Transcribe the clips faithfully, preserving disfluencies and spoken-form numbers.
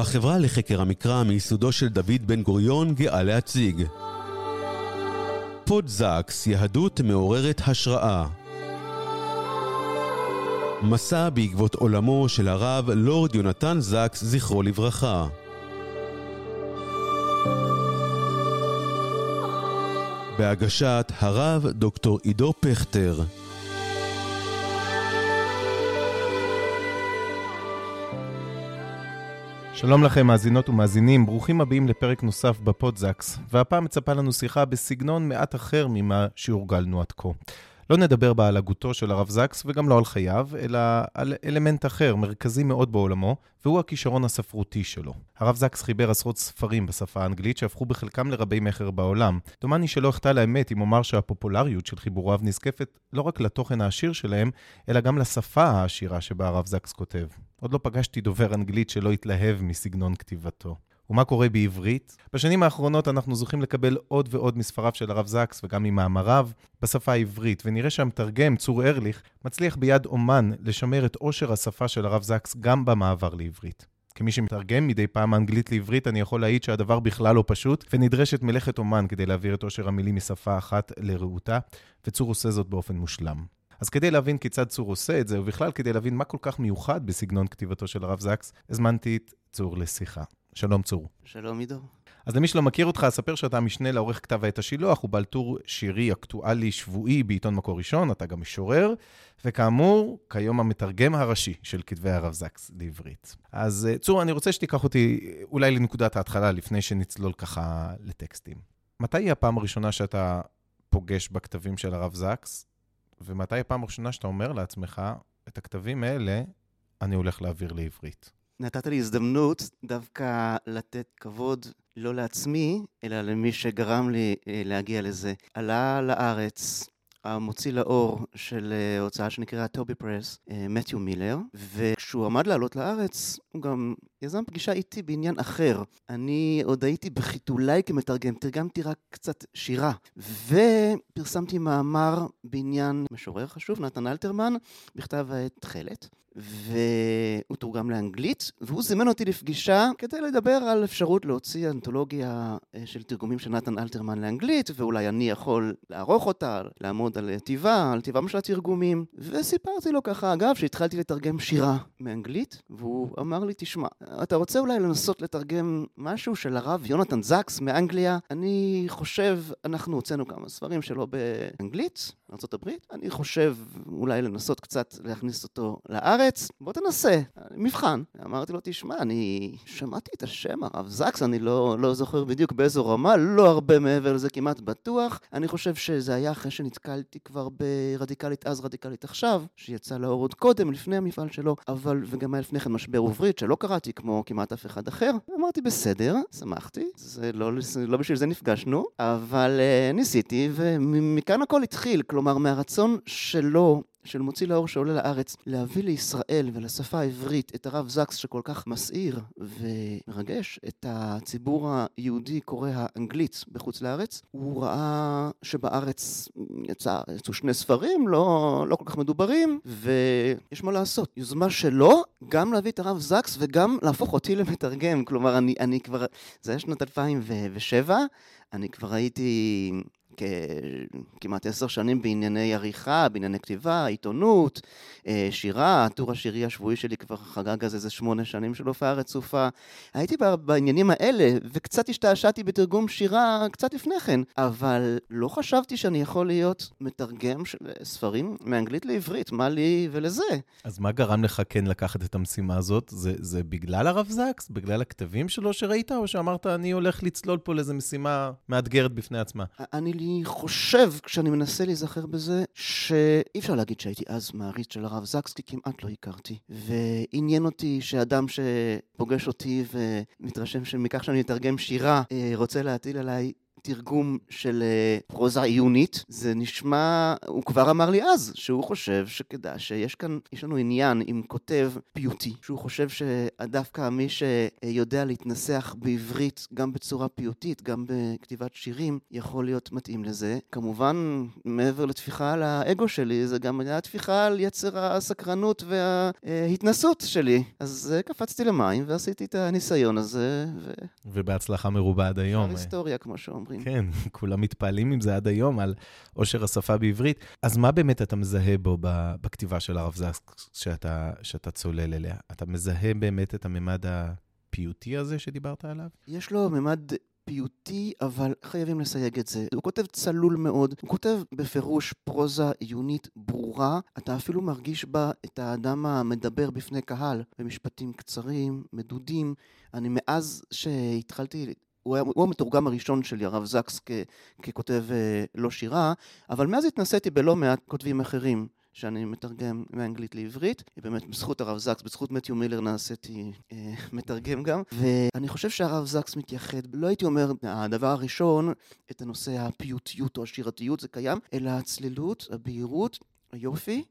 החברה לחקר המקרא מיסודו של דוד בן גוריון גאה להציג פוד זקס, יהדות מעוררת השראה, מסע בעקבות עולמו של הרב לורד יונתן זקס זכרו לברכה. בהגשת הרב דוקטור עידו פכטר. שלום לכם מאזינות ומאזינים, ברוכים הבאים לפרק נוסף בפודזקס, והפעם מצפה לנו שיחה בסגנון מעט אחר ממה שהורגלנו עד כה. לא נדבר בה על הגותו של הרב זקס וגם לא על חייו, אלא על אלמנט אחר, מרכזי מאוד בעולמו, והוא הכישרון הספרותי שלו. הרב זקס חיבר עשרות ספרים בשפה האנגלית שהפכו בחלקם לרבי מכר בעולם. דומני שלא אחטא לאמת אם אומר שהפופולריות של חיבוריו נזקפת לא רק לתוכן העשיר שלהם, אלא גם לשפה העשירה שבה הרב זקס כותב. עוד לא פגשתי דובר אנגלית שלא התלהב מסגנון כתיבתו. ומה קורה בעברית? בשנים האחרונות אנחנו זוכים לקבל עוד ועוד מספריו של הרב זקס וגם ממאמריו בשפה העברית, ונראה שהמתרגם, צור ארליך, מצליח ביד אומן לשמר את עושר השפה של הרב זקס גם במעבר לעברית. כמי שמתרגם מדי פעם אנגלית לעברית, אני יכול להעיד שהדבר בכלל לא פשוט, ונדרשת מלאכת אומן כדי להעביר את עושר המילים משפה אחת לרעותה, וצור עושה זאת באופן מושלם. אז כדי להבין כיצד צור עושה את זה, ובכלל כדי להבין מה כל כך מיוחד בסגנון כתיבתו של הרב זקס, הזמנתי את צור לשיחה. שלום צור. שלום עידו. אז למי שלא מכיר אותך, אספר שאתה משנה לעורך כתב העת השילוח, הוא בעל טור שירי אקטואלי שבועי בעיתון מקור ראשון, אתה גם משורר, וכאמור, כיום המתרגם הראשי של כתבי הרב זקס לעברית. אז צור, אני רוצה שתיקח אותי אולי לנקודת ההתחלה, לפני שנצלול ככה לטקסטים. מתי היא הפעם הראשונה שאתה פוגש בכתבים של הרב זקס? ומתי הפעם הראשונה שאתה אומר לעצמך, את הכתבים האלה אני הולך להעביר לעברית? נתת לי הזדמנות דווקא לתת כבוד לא לעצמי, אלא למי שגרם לי להגיע לזה. עלה לארץ המוציא לאור של הוצאה שנקראה טובי פרס, מתיו מילר, וכשהוא עמד לעלות לארץ, הוא גם יזם פגישה איתי בעניין אחר. אני עוד הייתי בחיתולי כמתרגם, תרגמתי רק קצת שירה, ופרסמתי מאמר בעניין משורר חשוב, נתן אלתרמן, בכתב העת חלת, והוא תורגם לאנגלית, והוא זימן אותי לפגישה כדי לדבר על אפשרות להוציא אנתולוגיה של תרגומים של נתן אלתרמן לאנגלית, ואולי אני יכול לערוך אותה, לעמוד על טבעה, על טבעם של התרגומים, וסיפרתי לו ככה, אגב, שהתחלתי לתרגם שירה מאנגלית, והוא אמר לי, תשמע, אתה רוצה אולי לנסות לתרגם משהו של הרב יונתן זקס מאנגליה? אני חושב, אנחנו הוצאנו כמה ספרים שלו באנגלית, ארצות הברית, אני חושב אולי לנסות קצת להכניס אותו לארץ, בוא תנסה, מבחן. אמרתי לו, תשמע, אני שמעתי את השם הרב זקס, אני לא, לא זוכר בדיוק באיזו רמה, לא הרבה מעבר לזה כמעט בטוח. אני חושב שזה היה אחרי שנתקלתי כבר ברדיקלית אז, רדיקלית עכשיו, שיצא לאור עוד קודם, לפני המפעל שלו, אבל וגם היה לפני כן משבר עברית, שלא קראתי כמו כמעט אף אחד אחר. אמרתי, בסדר, שמחתי, זה לא, לא בשביל זה נפגשנו, אבל uh, ניסיתי, ומכאן הכל התחיל, כלומר, מהרצון שלו, של מוציא לאור שעולה לארץ, להביא לישראל ולשפה העברית את הרב זקס שכל כך מסעיר ומרגש את הציבור היהודי קורא האנגלית בחוץ לארץ. הוא ראה שבארץ יצא, יצאו שני ספרים, לא, לא כל כך מדוברים, ויש מה לעשות. יוזמה שלו, גם להביא את הרב זקס וגם להפוך אותי למתרגם. כלומר, אני, אני כבר, זה היה שנת אלפיים ושבע, אני כבר הייתי כמעט עשר שנים בענייני עריכה, בענייני כתיבה, עיתונות, שירה, הטור השירי השבועי שלי כבר חגג אז איזה שמונה שנים של הופעה רצופה. הייתי בעניינים האלה, וקצת השתעשעתי בתרגום שירה קצת לפני כן, אבל לא חשבתי שאני יכול להיות מתרגם של ספרים מאנגלית לעברית, מה לי ולזה. אז מה גרם לך כן לקחת את המשימה הזאת? זה, זה בגלל הרב זקס? בגלל הכתבים שלו שראית? או שאמרת, אני הולך לצלול פה לאיזו משימה מאתגרת בפני עצמה? אני לי אני חושב, כשאני מנסה להיזכר בזה, שאי אפשר להגיד שהייתי אז מעריץ של הרב זקס, כי כמעט לא הכרתי. ועניין אותי שאדם שפוגש אותי ומתרשם שמכך שאני אתרגם שירה, רוצה להטיל עליי תרגום של פרוזה עיונית, זה נשמע, הוא כבר אמר לי אז, שהוא חושב שכדאי שיש כאן, יש לנו עניין עם כותב פיוטי, שהוא חושב שדווקא מי שיודע להתנסח בעברית, גם בצורה פיוטית, גם בכתיבת שירים, יכול להיות מתאים לזה. כמובן, מעבר לתפיחה על האגו שלי, זה גם היה תפיחה על יצר הסקרנות וההתנסות שלי. אז קפצתי למים ועשיתי את הניסיון הזה. ו... ובהצלחה מרובה עד היום. היסטוריה, כמו שאומרים. כן, כולם מתפעלים עם זה עד היום על עושר השפה בעברית. אז מה באמת אתה מזהה בו בכתיבה של הרב זקס שאתה, שאתה צולל אליה? אתה מזהה באמת את הממד הפיוטי הזה שדיברת עליו? יש לו ממד... פיוטי, אבל חייבים לסייג את זה. הוא כותב צלול מאוד, הוא כותב בפירוש פרוזה עיונית ברורה, אתה אפילו מרגיש בה את האדם המדבר בפני קהל, במשפטים קצרים, מדודים. אני מאז שהתחלתי, הוא, היה, הוא המתורגם הראשון שלי, הרב זקס, כ, ככותב לא שירה, אבל מאז התנסיתי בלא מעט כותבים אחרים. שאני מתרגם מאנגלית לעברית, באמת בזכות הרב זקס, בזכות מתיו מילר נעשיתי אה, מתרגם גם, ואני חושב שהרב זקס מתייחד, לא הייתי אומר, הדבר הראשון, את הנושא הפיוטיות או השירתיות, זה קיים, אלא הצלילות, הבהירות, היופי.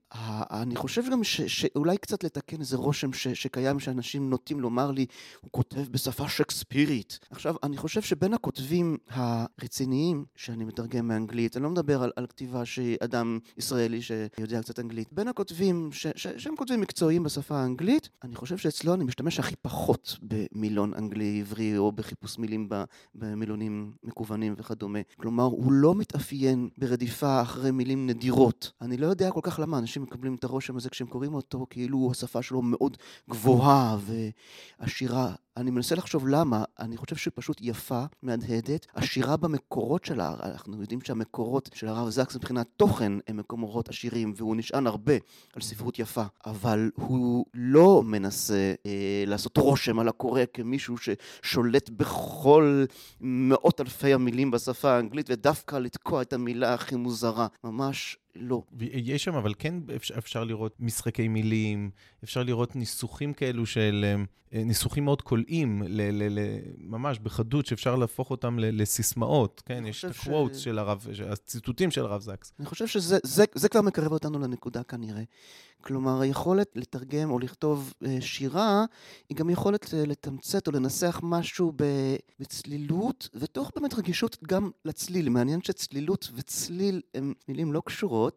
אני חושב גם ש, שאולי קצת לתקן איזה רושם ש, שקיים, שאנשים נוטים לומר לי, הוא כותב בשפה שקספירית. עכשיו, אני חושב שבין הכותבים הרציניים, שאני מתרגם מאנגלית, אני לא מדבר על, על כתיבה שאדם ישראלי שיודע קצת אנגלית, בין הכותבים ש, ש, שהם כותבים מקצועיים בשפה האנגלית, אני חושב שאצלו אני משתמש הכי פחות במילון אנגלי עברי, או בחיפוש מילים במילונים מקוונים וכדומה. כלומר, הוא לא מתאפיין ברדיפה אחרי מילים נדירות. אני לא יודע כל כך למה, אנשים מקבלים את הרושם הזה כשהם קוראים אותו, כאילו השפה שלו מאוד גבוהה ועשירה. אני מנסה לחשוב למה, אני חושב שהיא פשוט יפה, מהדהדת, עשירה במקורות שלה, אנחנו יודעים שהמקורות של הרב זקס מבחינת תוכן הם מקורות עשירים, והוא נשען הרבה על ספרות יפה, אבל הוא לא מנסה אה, לעשות רושם על הקורא כמישהו ששולט בכל מאות אלפי המילים בשפה האנגלית, ודווקא לתקוע את המילה הכי מוזרה, ממש לא. יש שם, אבל כן אפשר לראות משחקי מילים, אפשר לראות ניסוחים כאלו של, ניסוחים מאוד קולעים, ממש בחדות, שאפשר להפוך אותם לסיסמאות, כן? יש את הקוואטס של הרב, הציטוטים של הרב זקס. אני חושב שזה כבר מקרב אותנו לנקודה כנראה. כלומר, היכולת לתרגם או לכתוב שירה, היא גם יכולת לתמצת או לנסח משהו בצלילות, ותוך באמת רגישות גם לצליל. מעניין שצלילות וצליל הם מילים לא קשורות,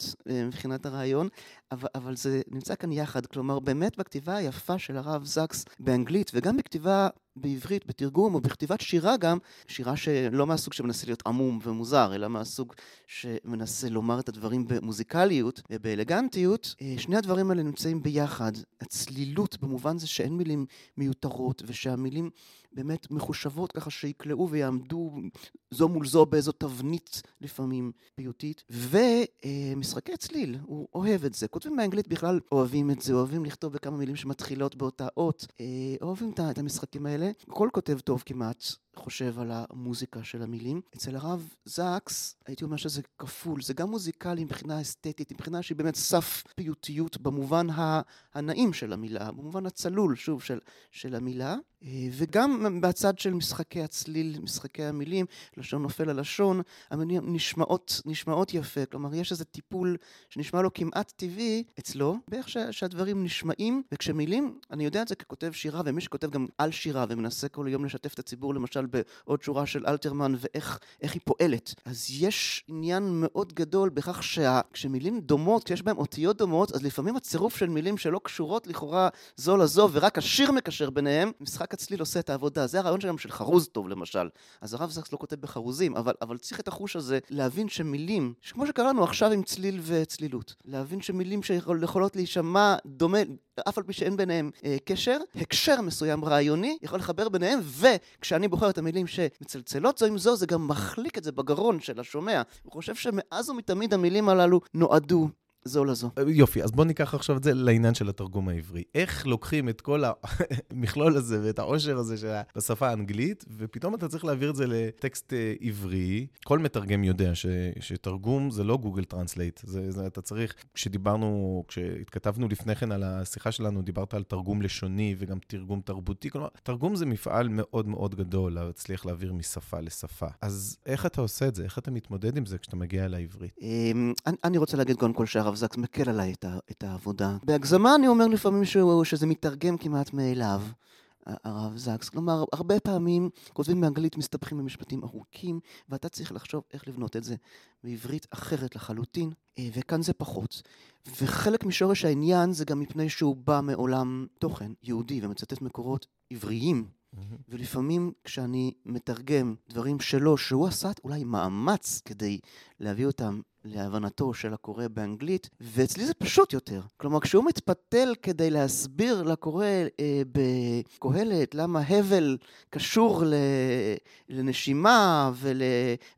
מבחינת הרעיון, אבל, אבל זה נמצא כאן יחד. כלומר, באמת בכתיבה היפה של הרב זקס באנגלית, וגם בכתיבה בעברית, בתרגום, או בכתיבת שירה גם, שירה שלא מהסוג שמנסה להיות עמום ומוזר, אלא מהסוג שמנסה לומר את הדברים במוזיקליות ובאלגנטיות, שני הדברים האלה נמצאים ביחד. הצלילות במובן זה שאין מילים מיותרות, ושהמילים באמת מחושבות ככה שיקלעו ויעמדו זו מול זו באיזו תבנית לפעמים פיוטית, ומשחקי צליל, הוא אוהב את זה. כותבים באנגלית בכלל אוהבים את זה, אוהבים לכתוב בכמה מילים שמתחילות באותה אות, אוהבים את המשחקים האלה. כל כותב טוב כמעט חושב על המוזיקה של המילים. אצל הרב זקס, הייתי אומר שזה כפול, זה גם מוזיקלי מבחינה אסתטית, מבחינה שהיא באמת סף פיוטיות במובן הנעים של המילה, במובן הצלול, שוב, של, של המילה, וגם בצד של משחקי הצליל, משחקי המילים, לשון נופל על לשון, המילים נשמעות, נשמעות יפה, כלומר, יש איזה טיפול שנשמע לו כמעט טבעי אצלו, באיך שהדברים נשמעים, וכשמילים, אני יודע את זה ככותב שירה, ומי שכותב גם על שירה, ומנסה כל יום לשתף את הציבור, למשל בעוד שורה של אלתרמן, ואיך היא פועלת. אז יש עניין מאוד גדול בכך שכשמילים דומות, כשיש בהם אותיות דומות, אז לפעמים הצירוף של מילים שלא קשורות לכאורה זו לזו, ורק השיר מקשר ביניהם, משחק הצליל עושה את העבודה. זה הרעיון שלנו של חרוז טוב, למשל. אז הרב זקס לא כותב בחרוזים, אבל, אבל צריך את החוש הזה להבין שמילים, שכמו שקראנו עכשיו עם צליל וצלילות, להבין שמילים שיכולות להישמע דומה, אף על פי שאין ביניהם אה, קשר, הקשר מסוים רעיוני, יכול לחבר ביניהם, וכשאני בוחר את המילים שמצלצלות זו עם זו, זה גם מחליק את זה בגרון של השומע. הוא חושב שמאז ומתמיד המילים הללו נועדו זו לזו. יופי, אז בוא ניקח עכשיו את זה לעניין של התרגום העברי. איך לוקחים את כל המכלול הזה ואת העושר הזה של השפה האנגלית, ופתאום אתה צריך להעביר את זה לטקסט עברי. כל מתרגם יודע ש, שתרגום זה לא גוגל טרנסלייט. זה, זה, אתה צריך, כשדיברנו, כשהתכתבנו לפני כן על השיחה שלנו, דיברת על תרגום לשוני וגם תרגום תרבותי. כלומר, תרגום זה מפעל מאוד מאוד גדול, להצליח להעביר משפה לשפה. אז איך אתה עושה את זה? איך אתה מתמודד עם זה כשאתה מגיע לעברית? אני רוצה להגיד קודם כל שהרב זקס מקל עליי את, ה, את העבודה. בהגזמה אני אומר לפעמים שהוא, שזה מתרגם כמעט מאליו, הרב זקס. כלומר, הרבה פעמים כותבים באנגלית מסתבכים במשפטים ארוכים, ואתה צריך לחשוב איך לבנות את זה בעברית אחרת לחלוטין, וכאן זה פחות. וחלק משורש העניין זה גם מפני שהוא בא מעולם תוכן יהודי ומצטט מקורות עבריים, ולפעמים כשאני מתרגם דברים שלו, שהוא עשה אולי מאמץ כדי להביא אותם להבנתו של הקורא באנגלית, ואצלי זה פשוט יותר. כלומר, כשהוא מתפתל כדי להסביר לקורא אה, בקהלת, למה הבל קשור ל... לנשימה, ול...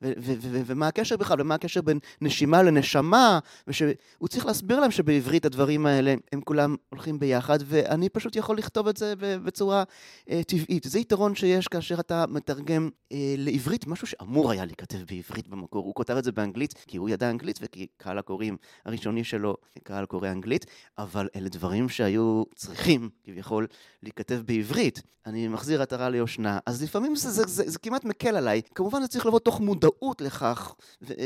ו... ו... ו... ומה הקשר בכלל, ומה הקשר בין נשימה לנשמה, וש... הוא צריך להסביר להם שבעברית הדברים האלה, הם כולם הולכים ביחד, ואני פשוט יכול לכתוב את זה בצורה אה, טבעית. זה יתרון שיש כאשר אתה מתרגם אה, לעברית, משהו שאמור היה להיכתב בעברית במקור. הוא כותר את זה באנגלית, כי הוא ידע אנגלית, וכי קהל הקוראים הראשוני שלו, קהל קורא אנגלית, אבל אלה דברים שהיו צריכים, כביכול, להיכתב בעברית. אני מחזיר עטרה ליושנה. אז לפעמים זה, זה, זה, זה כמעט מקל עליי. כמובן, זה צריך לבוא תוך מודעות לכך,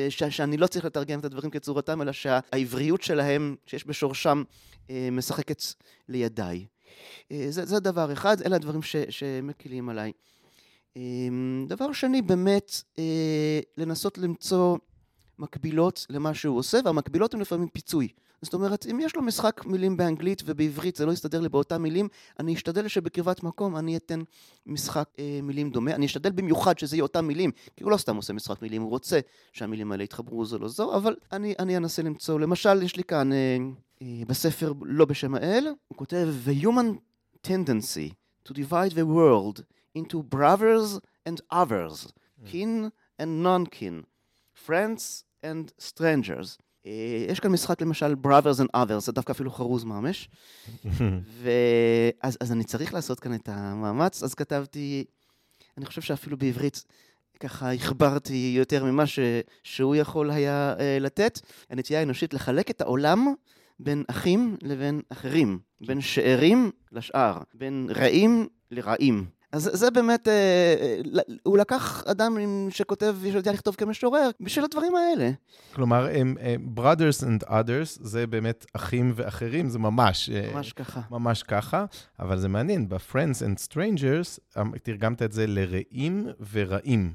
ש, שאני לא צריך לתרגם את הדברים כצורתם, אלא שהעבריות שלהם, שיש בשורשם, משחקת לידיי. זה, זה דבר אחד, אלה הדברים ש, שמקילים עליי. דבר שני, באמת, לנסות למצוא מקבילות למה שהוא עושה, והמקבילות הן לפעמים פיצוי. זאת אומרת, אם יש לו משחק מילים באנגלית ובעברית, זה לא יסתדר לי באותם מילים, אני אשתדל שבקרבת מקום אני אתן משחק אה, מילים דומה, אני אשתדל במיוחד שזה יהיה אותם מילים, כי הוא לא סתם עושה משחק מילים, הוא רוצה שהמילים האלה יתחברו זו לא זו, אבל אני, אני אנסה למצוא, למשל, יש לי כאן אה, אה, בספר לא בשם האל, הוא כותב, The human tendency to divide the world into brothers and others, kin and non-kin, friends and strangers. יש כאן משחק למשל brothers and others, זה דווקא אפילו חרוז ממש. ואז אז אני צריך לעשות כאן את המאמץ, אז כתבתי, אני חושב שאפילו בעברית ככה הכברתי יותר ממה ש, שהוא יכול היה אה, לתת. הנטייה האנושית לחלק את העולם בין אחים לבין אחרים, בין שארים לשאר, בין רעים לרעים. אז זה באמת, הוא לקח אדם שכותב, שיודע לכתוב כמשורר, בשביל הדברים האלה. כלומר, brothers and others, זה באמת אחים ואחרים, זה ממש... ממש ככה. ממש ככה, אבל זה מעניין, ב-friends and strangers, תרגמת את זה לרעים ורעים.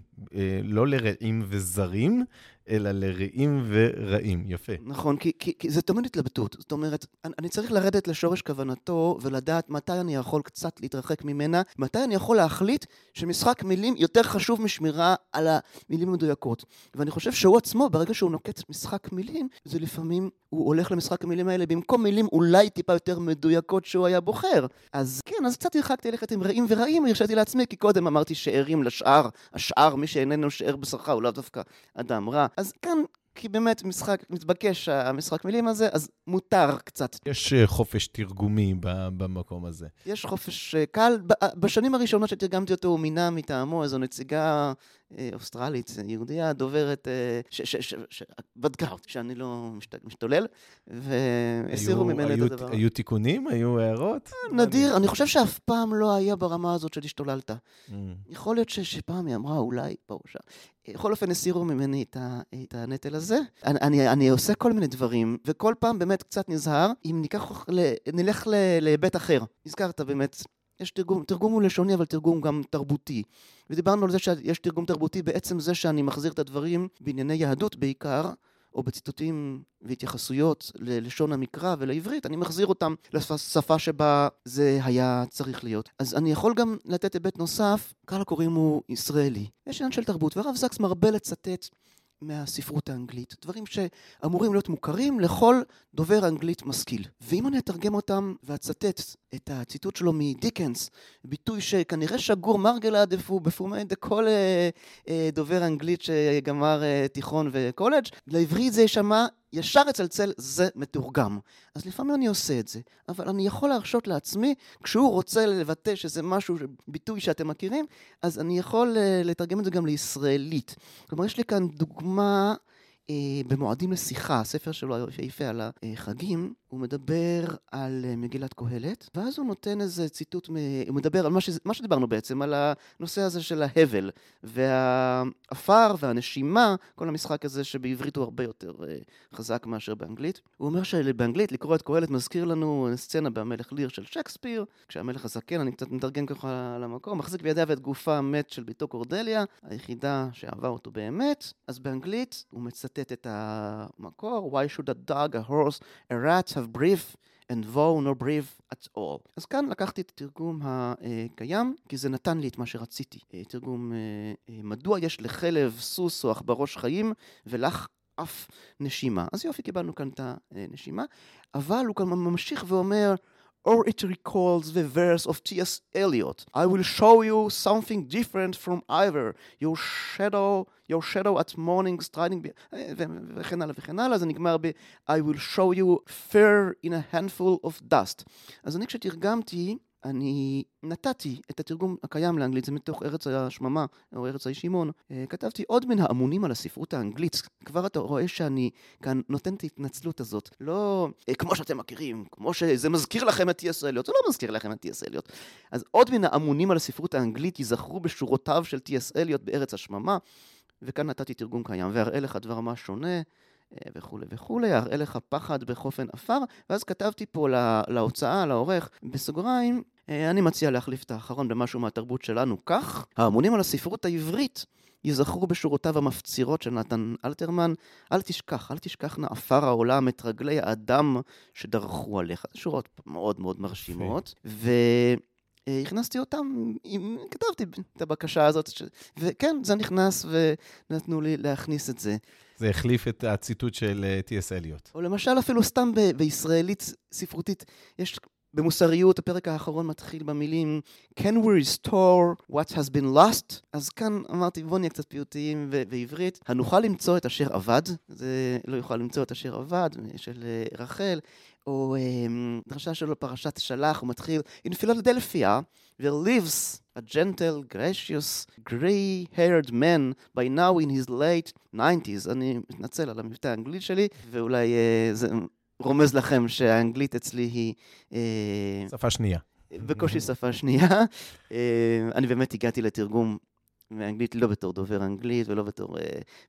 לא לרעים וזרים, אלא לרעים ורעים. יפה. נכון, כי, כי, כי זה תמיד התלבטות. זאת אומרת, אני, אני צריך לרדת לשורש כוונתו ולדעת מתי אני יכול קצת להתרחק ממנה, מתי אני יכול להחליט שמשחק מילים יותר חשוב משמירה על המילים מדויקות. ואני חושב שהוא עצמו, ברגע שהוא נוקט משחק מילים, זה לפעמים, הוא הולך למשחק המילים האלה, במקום מילים אולי טיפה יותר מדויקות שהוא היה בוחר. אז כן, אז קצת הרחקתי ללכת עם רעים ורעים, הרשתי לעצמי, כי קודם אמרתי שארים לשאר, השאר, מי שאיננו שאר בשרחה, הוא לא דווקא אדם רע. אז כאן, כי באמת משחק, מתבקש המשחק מילים הזה, אז מותר קצת. יש חופש תרגומי במקום הזה. יש חופש קל. בשנים הראשונות שתרגמתי אותו, הוא מינה מטעמו איזו נציגה אוסטרלית, יהודיה, דוברת, שבדקה אותי, שאני לא משתולל, והסירו ממנה את הדבר. היו תיקונים? היו הערות? נדיר, אני חושב שאף פעם לא היה ברמה הזאת של השתוללת. יכול להיות שפעם היא אמרה, אולי פרושה. בכל אופן, הסירו ממני את הנטל הזה. אני עושה כל מיני דברים, וכל פעם באמת קצת נזהר, אם נלך לבית אחר. נזכרת באמת... יש תרגום, תרגום הוא לשוני, אבל תרגום גם תרבותי. ודיברנו על זה שיש תרגום תרבותי בעצם זה שאני מחזיר את הדברים בענייני יהדות בעיקר, או בציטוטים והתייחסויות ללשון המקרא ולעברית, אני מחזיר אותם לשפה שבה זה היה צריך להיות. אז אני יכול גם לתת היבט נוסף, קהל הקוראים הוא ישראלי. יש עניין של תרבות, והרב זקס מרבה לצטט מהספרות האנגלית, דברים שאמורים להיות מוכרים לכל דובר אנגלית משכיל. ואם אני אתרגם אותם ואצטט את הציטוט שלו מדיקנס, ביטוי שכנראה שגור מרגלה בפומי דכל דובר אנגלית שגמר תיכון וקולג', לעברית זה ישמע ישר אצלצל זה מתורגם. אז לפעמים אני עושה את זה, אבל אני יכול להרשות לעצמי, כשהוא רוצה לבטא שזה משהו, ביטוי שאתם מכירים, אז אני יכול לתרגם את זה גם לישראלית. כלומר, יש לי כאן דוגמה במועדים לשיחה, הספר שלו שיפה על החגים, הוא מדבר על מגילת קהלת, ואז הוא נותן איזה ציטוט, הוא מדבר על מה שדיברנו בעצם, על הנושא הזה של ההבל, והאפר והנשימה, כל המשחק הזה שבעברית הוא הרבה יותר חזק מאשר באנגלית. הוא אומר שבאנגלית לקרוא את קהלת מזכיר לנו סצנה בהמלך ליר של שייקספיר, כשהמלך הזקן, אני קצת מתרגם ככה למקום, מחזיק בידיו את גופה המת של ביתו קורדליה, היחידה שאהבה אותו באמת, אז באנגלית הוא מצטט את המקור, why should a dog, a horse, a rat have brief and vow no brief at all. אז כאן לקחתי את התרגום הקיים, כי זה נתן לי את מה שרציתי. תרגום, מדוע יש לחלב, סוס או עכברוש חיים, ולך אף נשימה. אז יופי, קיבלנו כאן את הנשימה, אבל הוא כאן ממשיך ואומר, or it recalls the verse of T S. Eliot. I will show you something different from either. Your shadow, your shadow at morning striding... וכן הלאה וכן הלאה, זה נגמר ב... I will show you fur in a handful of dust. אז אני כשתרגמתי, אני נתתי את התרגום הקיים לאנגלית, זה מתוך ארץ השממה או ארץ הישימון, כתבתי עוד מן האמונים על הספרות האנגלית, כבר אתה רואה שאני כאן נותן את ההתנצלות הזאת, לא כמו שאתם מכירים, כמו שזה מזכיר לכם את טי אס. אליוט, זה לא מזכיר לכם את טי אס. אליוט, אז עוד מן האמונים על הספרות האנגלית ייזכרו בשורותיו של טי אס. אליוט בארץ השממה, וכאן נתתי תרגום קיים, והראה לך דבר מה שונה, וכולי וכולי, אראה לך פחד בחופן אפר, ואז כתבתי פה לה, להוצאה, לעורך, בסוגריים, אני מציע להחליף את האחרון במשהו מהתרבות שלנו, כך האמונים על הספרות העברית יזכרו בשורותיו המפצירות של נתן אלתרמן, אל תשכח, אל תשכח נעפר העולם את רגלי האדם שדרכו עליך, שורות מאוד מאוד מרשימות, ו... הכנסתי אותם, כתבתי את הבקשה הזאת, וכן, זה נכנס ונתנו לי להכניס את זה. זה החליף את הציטוט של טי אס. אליוט. או למשל אפילו סתם בישראלית ספרותית, יש במוסריות, הפרק האחרון מתחיל במילים, can we restore what has been lost? אז כאן אמרתי, בוא נהיה קצת פיוטיים בעברית, הנוכל למצוא את אשר עבד, זה לא יוכל למצוא את אשר עבד, של רחל, או דרשה שלו פרשת שלח, הוא מתחיל, in Philadelphia, there lives a gentle, gracious, gray-haired man, by now in his late nineties, אני מתנצל על המבטא האנגלית שלי, ואולי זה רומז לכם שהאנגלית אצלי היא... שפה שנייה. בקושי שפה שנייה. אני באמת הגעתי לתרגום מאנגלית, לא בתור דובר אנגלית, ולא בתור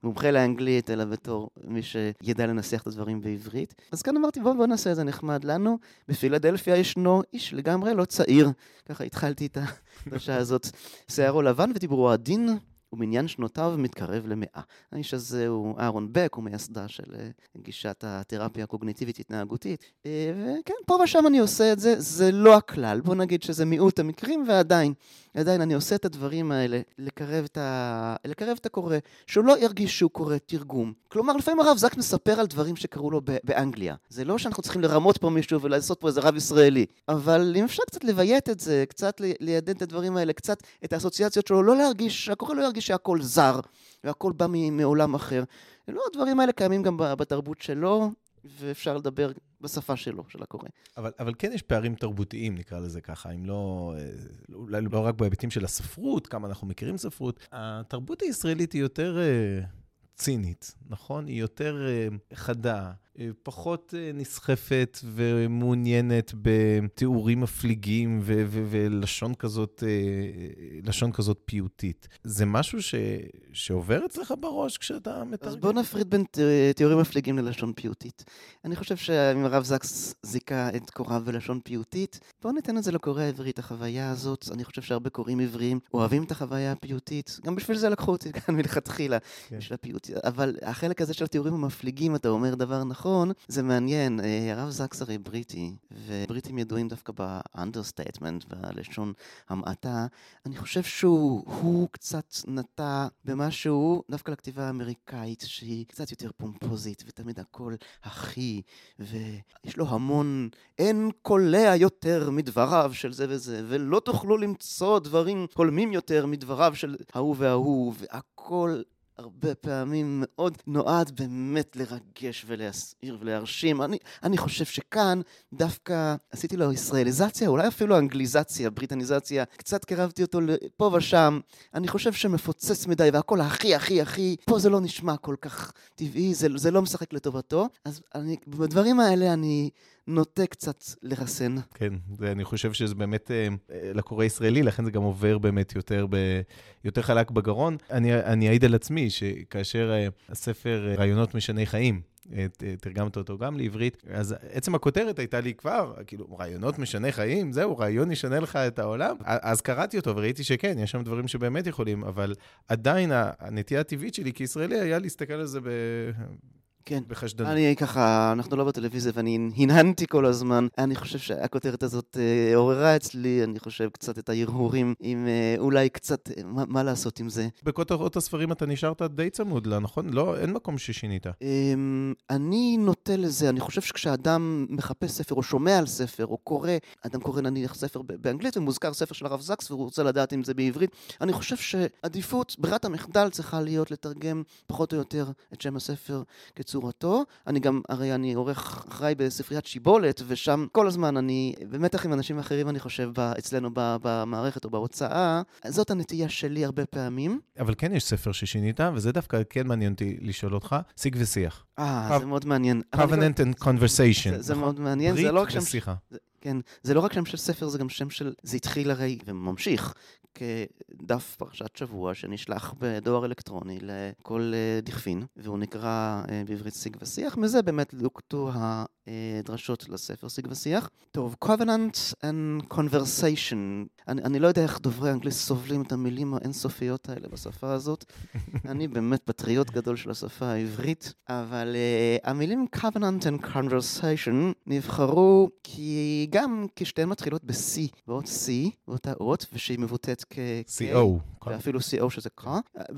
מומחה לאנגלית, אלא בתור מי שידע לנסח את הדברים בעברית. אז כאן אמרתי, בואו בוא נעשה את זה נחמד לנו. בפילדלפיה ישנו איש לגמרי לא צעיר. ככה התחלתי את הדרשה הזאת. שערו לבן ודיברו עדין. ומניין שנותיו מתקרב למאה. האיש הזה הוא אהרון בק, הוא מייסדה של גישת התרפיה הקוגניטיבית התנהגותית. וכן, פה ושם אני עושה את זה, זה לא הכלל. בוא נגיד שזה מיעוט המקרים, ועדיין, עדיין אני עושה את הדברים האלה, לקרב את, ה... לקרב את הקורא, שהוא לא ירגיש שהוא קורא תרגום. כלומר, לפעמים הרב זק מספר על דברים שקראו לו ב- באנגליה. זה לא שאנחנו צריכים לרמות פה מישהו ולעשות פה איזה רב ישראלי. אבל אם אפשר קצת לביית את זה, קצת לידן את הדברים האלה, קצת את האסוציאציות שלו, לא להרגיש, הקורא לא ירגיש שהכל זר, והכל בא מעולם אחר. לא, הדברים האלה קיימים גם בתרבות שלו, ואפשר לדבר בשפה שלו, של הקורא. אבל, אבל כן יש פערים תרבותיים, נקרא לזה ככה, אם לא, אולי לא רק בהיבטים של הספרות, כמה אנחנו מכירים ספרות. התרבות הישראלית היא יותר צינית, נכון? היא יותר חדה, פחות נסחפת ומעוניינת בתיאורים מפליגים ו- ו- ולשון כזאת, לשון כזאת פיוטית. זה משהו ש- שעובר אצלך בראש כשאתה מתרגם? אז בוא נפריד בין תיאורים מפליגים ללשון פיוטית. אני חושב שהרב זקס זיקה את קוראיו ולשון פיוטית. בוא ניתן את זה לקורא העברית, החוויה הזאת. אני חושב שהרבה קוראים עבריים אוהבים את החוויה הפיוטית. גם בשביל זה לקחו אותי כאן מלכתחילה של הפיוטית. אבל החלק הזה של התיאורים המפליגים, אתה אומר דבר נכון. נכון, זה מעניין, הרב זקס הרי בריטי, ובריטים ידועים דווקא באנדרסטייטמנט, בלשון המעטה, אני חושב שהוא קצת נטע במשהו, דווקא לכתיבה האמריקאית, שהיא קצת יותר פומפוזית, ותמיד הכל הכי, ויש לו המון, אין קולע יותר מדבריו של זה וזה, ולא תוכלו למצוא דברים קולמים יותר מדבריו של ההוא וההוא, והכל הרבה פעמים מאוד נועד באמת לרגש ולהסעיר ולהרשים. אני, אני חושב שכאן דווקא עשיתי לו ישראליזציה, אולי אפילו אנגליזציה, בריטניזציה, קצת קרבתי אותו לפה ושם. אני חושב שמפוצץ מדי, והכל הכי, הכי, הכי, פה זה לא נשמע כל כך טבעי, זה, זה לא משחק לטובתו. אז אני, בדברים האלה אני נוטה קצת לרסן. כן, זה, אני חושב שזה באמת אה, לקורא ישראלי, לכן זה גם עובר באמת יותר, ב, יותר חלק בגרון. אני, אני אעיד על עצמי שכאשר אה, הספר אה, רעיונות משני חיים, תרגמת אותו גם לעברית, אז עצם הכותרת הייתה לי כבר, כאילו, רעיונות משנה חיים, זהו, רעיון ישנה לך את העולם. אז קראתי אותו וראיתי שכן, יש שם דברים שבאמת יכולים, אבל עדיין הנטייה הטבעית שלי כישראלי היה להסתכל על זה ב... כן, בחשדנות. אני ככה, אנחנו לא בטלוויזיה ואני הנהנתי כל הזמן. אני חושב שהכותרת הזאת אה, עוררה אצלי, אני חושב קצת את ההרהורים עם אה, אולי קצת, אה, מה, מה לעשות עם זה. בכותרות הספרים אתה נשארת די צמוד לה, נכון? לא, אין מקום ששינית. אה, אני נוטה לזה, אני חושב שכשאדם מחפש ספר או שומע על ספר או קורא, אדם קורא נניח ספר באנגלית ומוזכר ספר של הרב זקס והוא רוצה לדעת אם זה בעברית. אני חושב שעדיפות, ברירת המחדל צריכה להיות לתרגם פחות או יותר את שם הספר כצ צורתו. אני גם, הרי אני עורך אחראי בספריית שיבולת, ושם כל הזמן אני, במתח עם אנשים אחרים, אני חושב, אצלנו במערכת או בהוצאה, זאת הנטייה שלי הרבה פעמים. אבל כן יש ספר ששינית, וזה דווקא כן מעניין אותי לשאול אותך, שיג ושיח. אה, זה מאוד מעניין. Covenant and Conversation. זה מאוד מעניין, זה לא רק שם... ברית ושיחה. כן, זה לא רק שם של ספר, זה גם שם של... זה התחיל הרי וממשיך כדף פרשת שבוע שנשלח בדואר אלקטרוני לכל דכפין, והוא נקרא בעברית שיג ושיח. מזה באמת לוקטו הדרשות לספר שיג ושיח. טוב, Covenant and Conversation. אני, אני לא יודע איך דוברי אנגלית סובלים את המילים האינסופיות האלה בשפה הזאת. אני באמת פטריוט גדול של השפה העברית, אבל uh, המילים Covenant and Conversation נבחרו כי גם כשתיהן מתחילות ב-C, באות C, באותה אות, ושהיא מבוטאת כ-C O, ואפילו C O שזה K.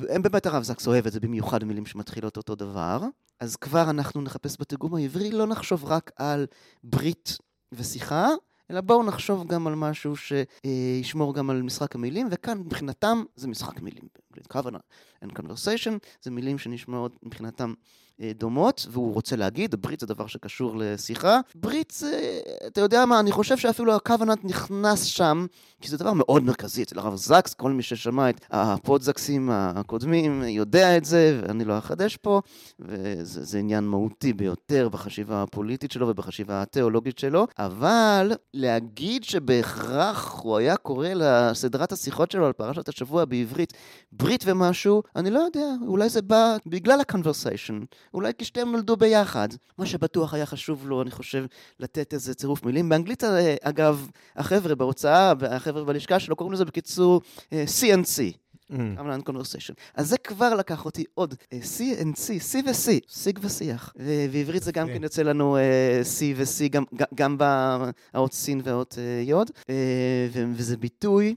הם באמת הרב זקס אוהב את זה, במיוחד מילים שמתחילות אותו דבר. אז כבר אנחנו נחפש בתרגום העברי, לא נחשוב רק על ברית ושיחה, אלא בואו נחשוב גם על משהו שישמור גם על משחק המילים, וכאן מבחינתם זה משחק מילים. Covenant and Conversation זה מילים שנשמעות מבחינתם דומות, והוא רוצה להגיד, ברית זה דבר שקשור לשיחה. ברית, אתה יודע מה, אני חושב שאפילו הכוונת נכנס שם, כי זה דבר מאוד מרכזי אצל הרב זקס, כל מי ששמע את הפודזקסים הקודמים יודע את זה, ואני לא אחדש פה, וזה זה עניין מהותי ביותר בחשיבה הפוליטית שלו ובחשיבה התיאולוגית שלו, אבל להגיד שבהכרח הוא היה קורא לסדרת השיחות שלו על פרשת השבוע בעברית, ברית ומשהו, אני לא יודע, אולי זה בא בגלל ה-conversation, אולי כשתיהם נולדו ביחד. מה שבטוח היה חשוב לו, אני חושב, לתת איזה צירוף מילים. באנגלית, אגב, החבר'ה בהוצאה, החבר'ה בלשכה שלו, קוראים לזה בקיצור C N C. Covenant and Conversation. אז זה כבר לקח אותי עוד C and C, C ו-C, שיג ושיח. ובעברית זה גם כן יוצא לנו C ו-C, גם באות סין והאות יוד. וזה ביטוי.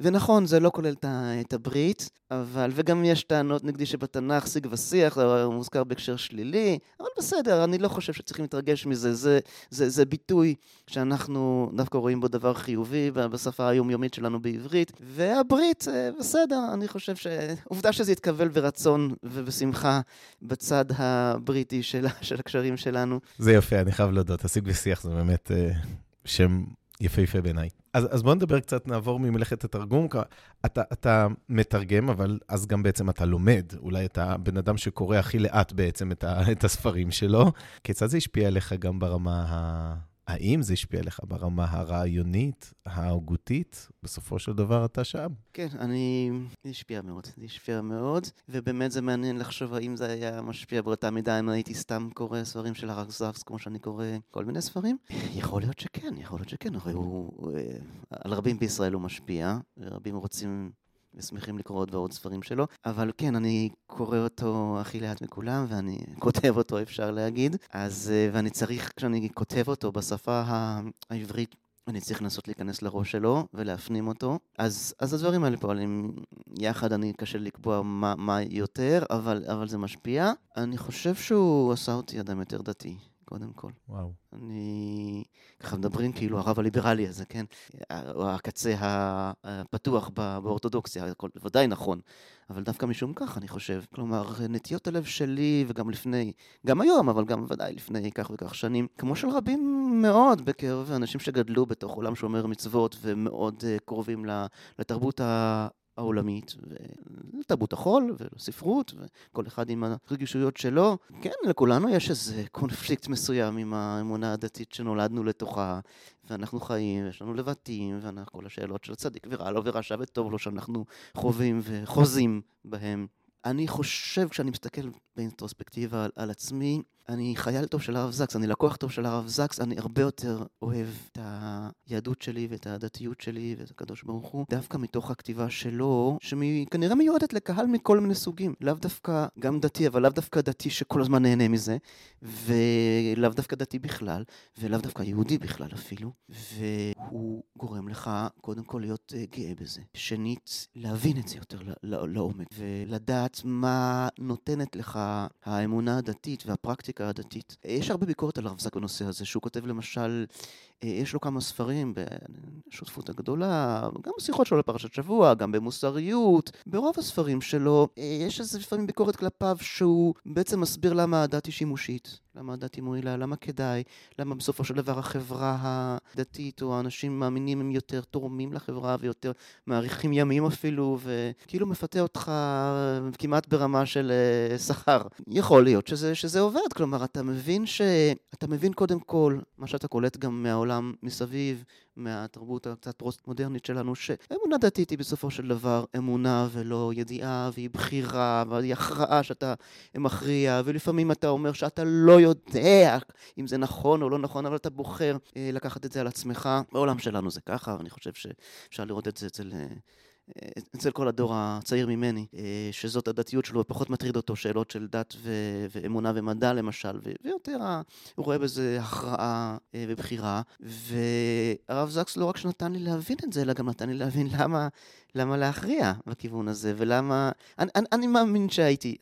ונכון, זה לא כולל את הברית, אבל, וגם יש טענות נגדי שבתנ"ך שיג ושיח, זה מוזכר בהקשר שלילי, אבל בסדר, אני לא חושב שצריכים להתרגש מזה, זה, זה, זה ביטוי שאנחנו דווקא רואים בו דבר חיובי, בשפה היומיומית שלנו בעברית, והברית, בסדר, אני חושב שעובדה שזה יתקבל ברצון ובשמחה בצד הבריטי של, של הקשרים שלנו. זה יפה, אני חייב להודות, השיג ושיח זה באמת שם... יפהפה בעיניי. אז, אז בואו נדבר קצת, נעבור ממלאכת התרגום. אתה, אתה מתרגם, אבל אז גם בעצם אתה לומד. אולי אתה בן אדם שקורא הכי לאט בעצם את, ה, את הספרים שלו. כיצד זה השפיע עליך גם ברמה, ה... האם זה השפיע עליך ברמה הרעיונית, ההוגותית? בסופו של דבר אתה שם. כן, אני... זה השפיע מאוד, זה השפיע מאוד. ובאמת זה מעניין לחשוב האם זה היה משפיע באותה מידה, אם הייתי סתם קורא ספרים של הרב זקס, כמו שאני קורא כל מיני ספרים. יכול להיות שכן, יכול להיות שכן. על רבים בישראל הוא משפיע, ורבים רוצים... ושמחים לקרוא עוד ועוד ספרים שלו, אבל כן, אני קורא אותו הכי לאט מכולם, ואני כותב אותו, אפשר להגיד, אז, ואני צריך, כשאני כותב אותו בשפה העברית, אני צריך לנסות להיכנס לראש שלו ולהפנים אותו, אז, אז הדברים האלה פועלים יחד, אני קשה לקבוע מה, מה יותר, אבל, אבל זה משפיע. אני חושב שהוא עשה אותי אדם יותר דתי. קודם כל. וואו. אני, ככה מדברים כאילו הרב הליברלי הזה, כן? הקצה הפתוח באורתודוקסיה, ודאי נכון, אבל דווקא משום כך אני חושב. כלומר, נטיות הלב שלי, וגם לפני, גם היום, אבל גם ודאי לפני כך וכך שנים, כמו של רבים מאוד בקרב אנשים שגדלו בתוך עולם שומר מצוות, ומאוד קרובים לתרבות ה... העולמית, ולתרבות החול, ולספרות, וכל אחד עם הרגישויות שלו. כן, לכולנו יש איזה קונפליקט מסוים עם האמונה הדתית שנולדנו לתוכה, ואנחנו חיים, יש לנו לבטים, וכל השאלות של צדיק ורע לו ורשע וטוב לו שאנחנו חווים וחוזים בהם. אני חושב, כשאני מסתכל באינטרוספקטיבה על, על עצמי, אני חייל טוב של הרב זקס, אני לקוח טוב של הרב זקס, אני הרבה יותר אוהב את היהדות שלי ואת הדתיות שלי ואת הקדוש ברוך הוא, דווקא מתוך הכתיבה שלו, שכנראה מיועדת לקהל מכל מיני סוגים, לאו דווקא גם דתי, אבל לאו דווקא דתי שכל הזמן נהנה מזה, ולאו דווקא דתי בכלל, ולאו דווקא יהודי בכלל אפילו, והוא גורם לך קודם כל להיות גאה בזה. שנית, להבין את זה יותר לעומק, ולדעת מה נותנת לך האמונה הדתית והפרקטיקה הדתית. יש הרבה ביקורת על הרב זק בנושא הזה, שהוא כותב למשל, יש לו כמה ספרים בשותפות הגדולה, גם בשיחות שלו לפרשת שבוע, גם במוסריות. ברוב הספרים שלו, יש איזה לפעמים ביקורת כלפיו שהוא בעצם מסביר למה הדת היא שימושית, למה הדת היא מועילה, למה כדאי, למה בסופו של דבר החברה הדתית או האנשים מאמינים הם יותר תורמים לחברה ויותר מעריכים ימים אפילו, וכאילו מפתה אותך כמעט ברמה של שכר. יכול להיות שזה, שזה עובד. כלומר, אתה מבין שאתה מבין קודם כל מה שאתה קולט גם מהעולם מסביב, מהתרבות הקצת פוסט-מודרנית שלנו, שאמונה דתית היא בסופו של דבר אמונה ולא ידיעה, והיא בחירה, והיא הכרעה שאתה מכריע, ולפעמים אתה אומר שאתה לא יודע אם זה נכון או לא נכון, אבל אתה בוחר לקחת את זה על עצמך. בעולם שלנו זה ככה, ואני חושב שאפשר לראות את זה אצל... אצל כל הדור הצעיר ממני, שזאת הדתיות שלו, פחות מטריד אותו שאלות של דת ו- ואמונה ומדע למשל, ו- ויותר הוא רואה בזה הכרעה ובחירה, והרב זקס לא רק שנתן לי להבין את זה, אלא גם נתן לי להבין למה, למה להכריע בכיוון הזה, ולמה, אני, אני, אני מאמין שהייתי...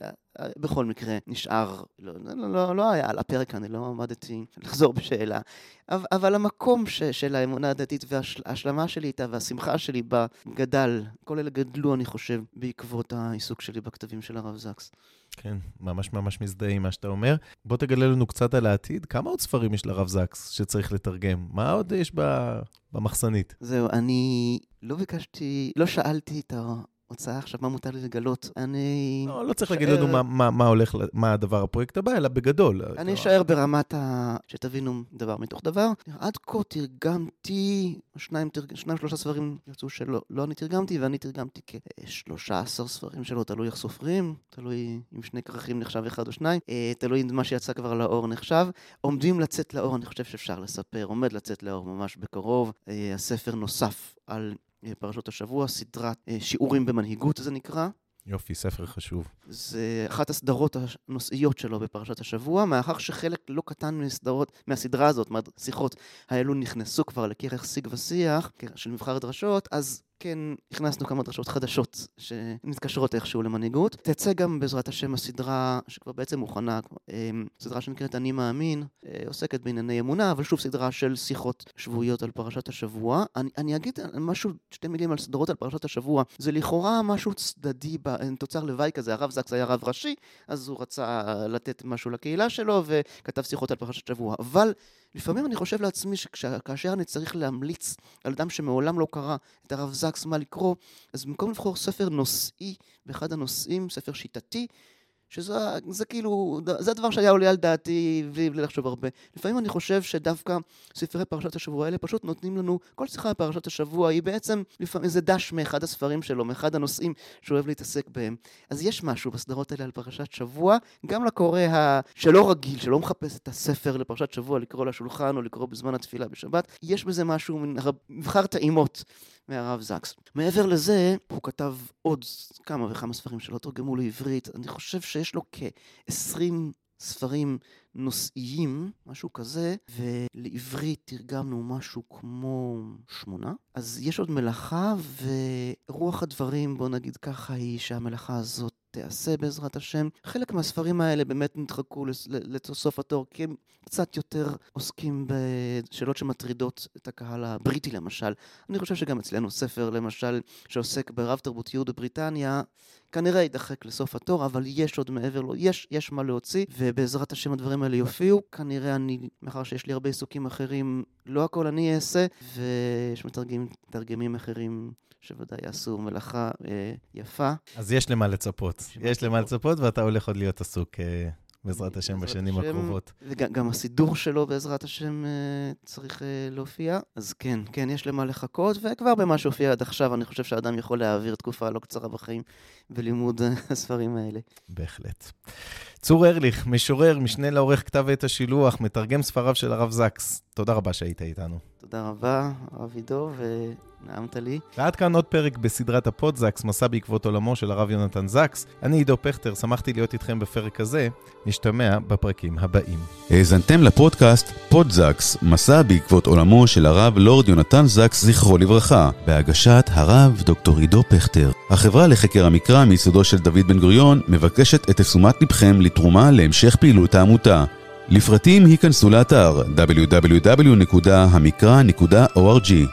בכל מקרה נשאר, לא, לא, לא, לא היה על הפרק, אני לא עמדתי לחזור בשאלה, אבל, אבל המקום ש, של האמונה הדתית וההשלמה שלי איתה והשמחה שלי בה גדל, כל אלה גדלו אני חושב בעקבות העיסוק שלי בכתבים של הרב זקס. כן, ממש ממש מזדהה עם מה שאתה אומר. בוא תגלה לנו קצת על העתיד, כמה עוד ספרים יש לרב זקס שצריך לתרגם? מה עוד יש במחסנית? זהו, אני לא ביקשתי, לא שאלתי את ה... הוצאה עכשיו, מה מותר לי לגלות? אני... לא, לא צריך להגיד לנו מה, מה, מה הולך, מה הדבר הפרויקט הבא, אלא בגדול. אני אשאר ברמת ה... שתבינו דבר מתוך דבר. עד כה תרגמתי, שניים, שניים, שלושה ספרים יצאו שלא, לא אני תרגמתי, ואני תרגמתי כשלושה עשר ספרים שלא, תלוי איך סופרים, תלוי אם שני כרכים נחשב אחד או שניים, תלוי אם מה שיצא כבר לאור נחשב. עומדים לצאת לאור, אני חושב שאפשר לספר, עומד לצאת לאור ממש בקרוב. הספר נוסף על... פרשות השבוע, סדרת שיעורים במנהיגות, זה נקרא. יופי, ספר חשוב. זה אחת הסדרות הנושאיות שלו בפרשת השבוע, מאחר שחלק לא קטן מהסדרות, מהסדרה הזאת, מהשיחות האלו נכנסו כבר לכרך שיג ושיח, של מבחר דרשות, אז כן הכנסנו כמה דרשות חדשות שמתקשרות איכשהו למנהיגות. תצא גם בעזרת השם הסדרה שכבר בעצם מוכנה, סדרה שנקראת אני מאמין, עוסקת בענייני אמונה, אבל שוב סדרה של שיחות שבועיות על פרשת השבוע. אני, אני אגיד משהו, שתי מילים על סדרות על פרשת השבוע. זה לכאורה משהו צדדי, תוצר לוואי כזה, הרב זקס היה רב ראשי, אז הוא רצה לתת משהו לקהילה שלו וכתב שיחות על פרשת השבוע. אבל לפעמים אני חושב לעצמי שכאשר אני צריך להמליץ על אדם שמעולם לא קרא את הרב זקס מה לקרוא, אז במקום לבחור ספר נושאי באחד הנושאים, ספר שיטתי, שזה זה כאילו, זה הדבר שהיה עולה על דעתי בלי, בלי לחשוב הרבה. לפעמים אני חושב שדווקא ספרי פרשת השבוע האלה פשוט נותנים לנו, כל שיחה בפרשת השבוע היא בעצם לפעמים זה דש מאחד הספרים שלו, מאחד הנושאים שהוא אוהב להתעסק בהם. אז יש משהו בסדרות האלה על פרשת שבוע, גם לקורא ה... שלא רגיל, שלא מחפש את הספר לפרשת שבוע, לקרוא לשולחן או לקרוא בזמן התפילה בשבת, יש בזה משהו מבחר טעימות מהרב זקס. מעבר לזה, הוא כתב עוד כמה וכמה ספרים שלא תורגמו לעברית. אני חושב שיש לו כ-עשרים ספרים נושאיים, משהו כזה, ולעברית תרגמנו משהו כמו שמונה. אז יש עוד מלאכה, ורוח הדברים, בוא נגיד ככה, היא שהמלאכה הזאת תיעשה בעזרת השם. חלק מהספרים האלה באמת נדחקו לסוף התור, כי הם קצת יותר עוסקים בשאלות שמטרידות את הקהל הבריטי למשל. אני חושב שגם אצלנו ספר למשל שעוסק ברב תרבותיות בבריטניה, כנראה יידחק לסוף התור, אבל יש עוד מעבר לו, יש, יש מה להוציא, ובעזרת השם הדברים האלה יופיעו. כנראה אני, מאחר שיש לי הרבה עיסוקים אחרים, לא הכל אני אעשה, ויש מתרגמים אחרים שוודאי יעשו מלאכה אה, יפה. אז יש למה לצפות, יש למה לצפות, ואתה הולך עוד להיות עסוק אה, בעזרת השם בשנים הקרובות. וגם הסידור שלו בעזרת השם אה, צריך אה, להופיע, אז כן, כן, יש למה לחכות, וכבר במה שהופיע עד עכשיו, אני חושב שהאדם יכול להעביר תקופה לא קצרה בחיים, בלימוד הספרים האלה. בהחלט. צור ארליך, משורר, משנה לעורך כתב עת השילוח, מתרגם ספריו של הרב זקס. תודה רבה שהיית איתנו. תודה רבה, הרב עידו, ונעמת לי. ועד כאן עוד פרק בסדרת הפוד זקס, מסע בעקבות עולמו של הרב יונתן זקס. אני עידו פכטר, שמחתי להיות איתכם בפרק הזה. נשתמע בפרקים הבאים. האזנתם לפודקאסט פוד זקס, מסע בעקבות עולמו של הרב לורד יונתן זקס, זכרו לברכה, בהגשת הרב דוקטור עידו פכטר. החברה לחקר המקרא מיסודו של דוד בן גוריון מבקשת את תשומת לבכם לתרומה להמשך פעילות העמותה. לפרטים היכנסו לאתר דאבליו דאבליו דאבליו נקודה המקרא נקודה או אר ג'י.